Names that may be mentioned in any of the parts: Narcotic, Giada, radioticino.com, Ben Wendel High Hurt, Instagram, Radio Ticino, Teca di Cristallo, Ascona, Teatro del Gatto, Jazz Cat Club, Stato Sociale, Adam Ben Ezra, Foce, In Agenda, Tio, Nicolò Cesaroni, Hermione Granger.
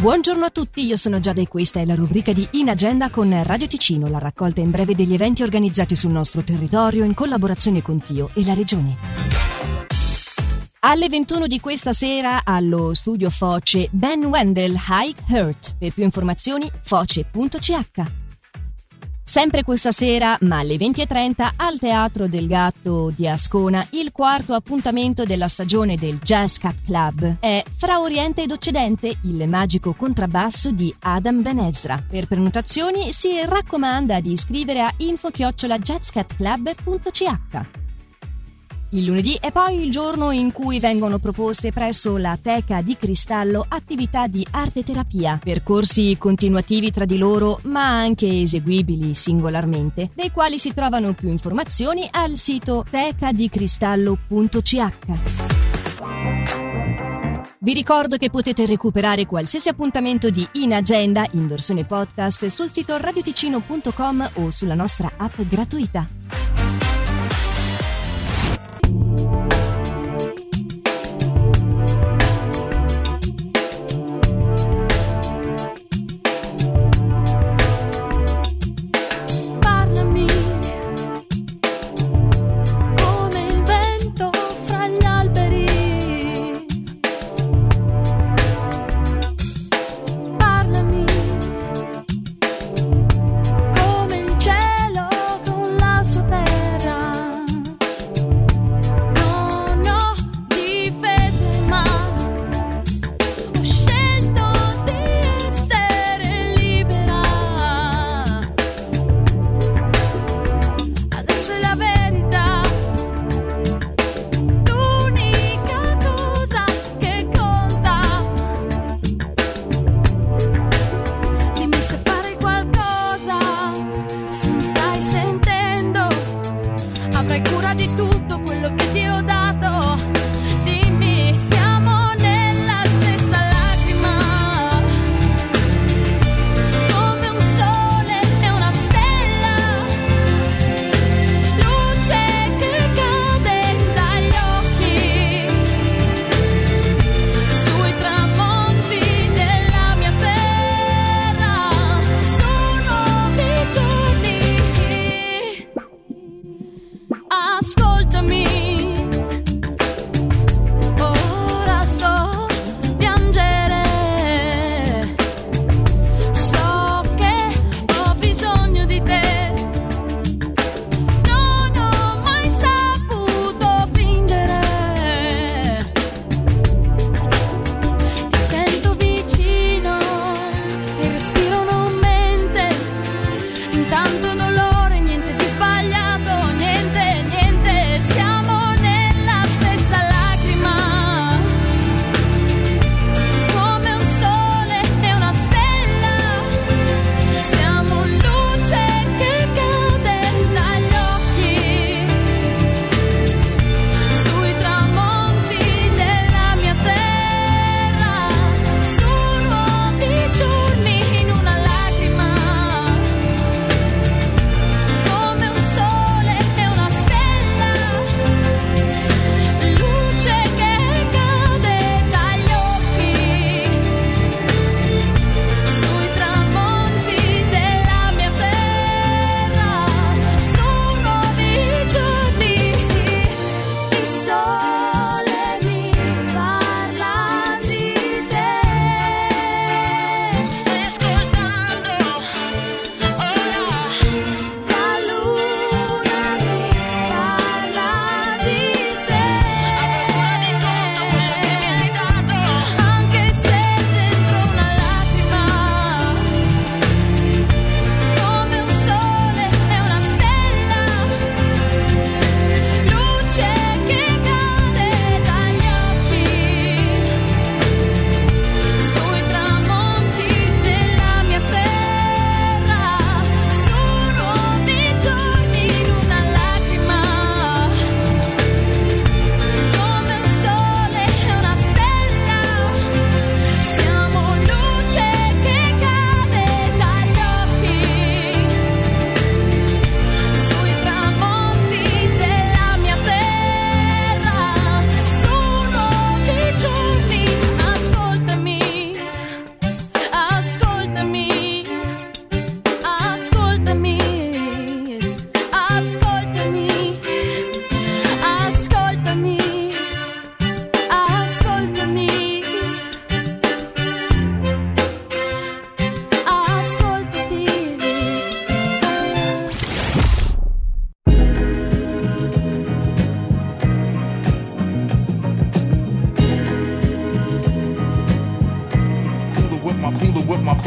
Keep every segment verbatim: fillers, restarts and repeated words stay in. Buongiorno a tutti, io sono Giada e questa è la rubrica di In Agenda con Radio Ticino, la raccolta in breve degli eventi organizzati sul nostro territorio in collaborazione con Tio e la Regione. Alle ventuno di questa sera allo studio Foce Ben Wendel High Hurt. Per più informazioni foce punto c h. Sempre questa sera, ma alle venti e trenta, al Teatro del Gatto di Ascona, il quarto appuntamento della stagione del Jazz Cat Club è Fra Oriente ed Occidente, il magico contrabbasso di Adam Ben Ezra. Per prenotazioni si raccomanda di iscrivere a info chiocciola jazz cat club punto c h. Il lunedì è poi il giorno in cui vengono proposte presso la Teca di Cristallo attività di arte terapia, percorsi continuativi tra di loro ma anche eseguibili singolarmente, dei quali si trovano più informazioni al sito teca di cristallo punto c h. Vi ricordo che potete recuperare qualsiasi appuntamento di In Agenda in versione podcast sul sito radio ticino punto com o sulla nostra app gratuita. Su te.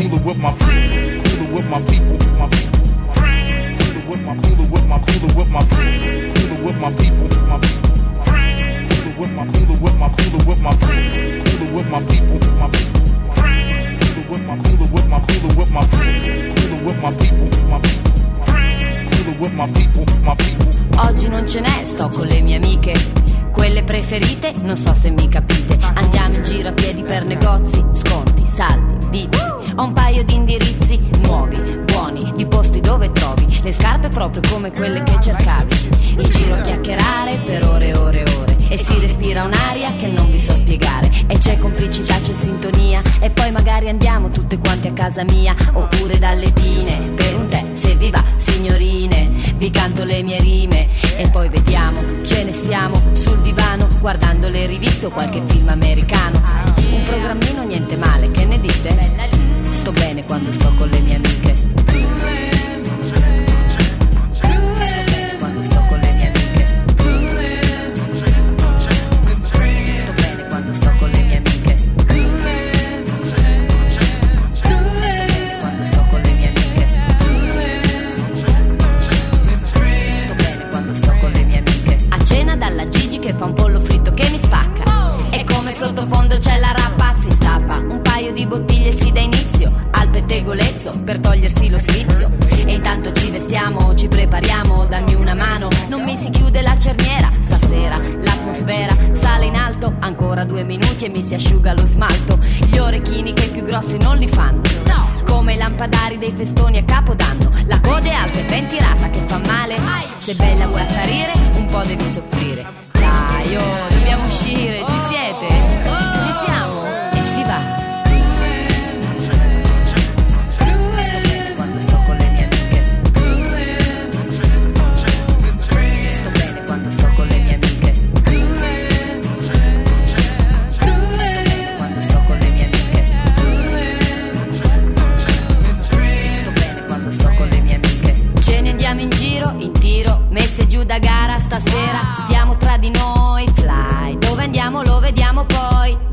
cooler with my friends, cooler with my people, my people, my friends, cooler with my cooler with my cooler with my friends, cooler with my people, my people, my friends, cooler with my cooler with my cooler with my friends, cooler with my people, my people, my friends, cooler with my cooler with my cooler with my friends, cooler with my people, my people, my friends, cooler with my people, my people. Oggi non ce n'è, sto con le mie amiche. Quelle preferite, non so se mi capite. Andiamo in giro a piedi per negozi, sconti, saldi, vizi. Ho un paio di indirizzi nuovi, buoni, di posti dove trovi le scarpe proprio come quelle che cercavi. In giro a chiacchierare per ore e ore e ore, e si respira un'aria che non vi so spiegare. E c'è complicità, c'è sintonia, e poi magari andiamo tutte quante a casa mia. Oppure dalle pine, per un tè, se vi va, signorine. Vi canto le mie rime e poi vediamo, ce ne stiamo sul divano, guardando le riviste o qualche film americano. Un programmino niente male, che ne dite? Sto bene quando sto con le mie amiche. Per togliersi lo sfizio. E intanto ci vestiamo, ci prepariamo, dammi una mano, non mi si chiude la cerniera. Stasera l'atmosfera sale in alto, ancora due minuti e mi si asciuga lo smalto. Gli orecchini che i più grossi non li fanno, no, come i lampadari dei festoni a Capodanno. La coda è alta e ben tirata che fa male, se bella vuoi apparire un po' devi soffrire. Dai, oh, dobbiamo uscire, ci siete?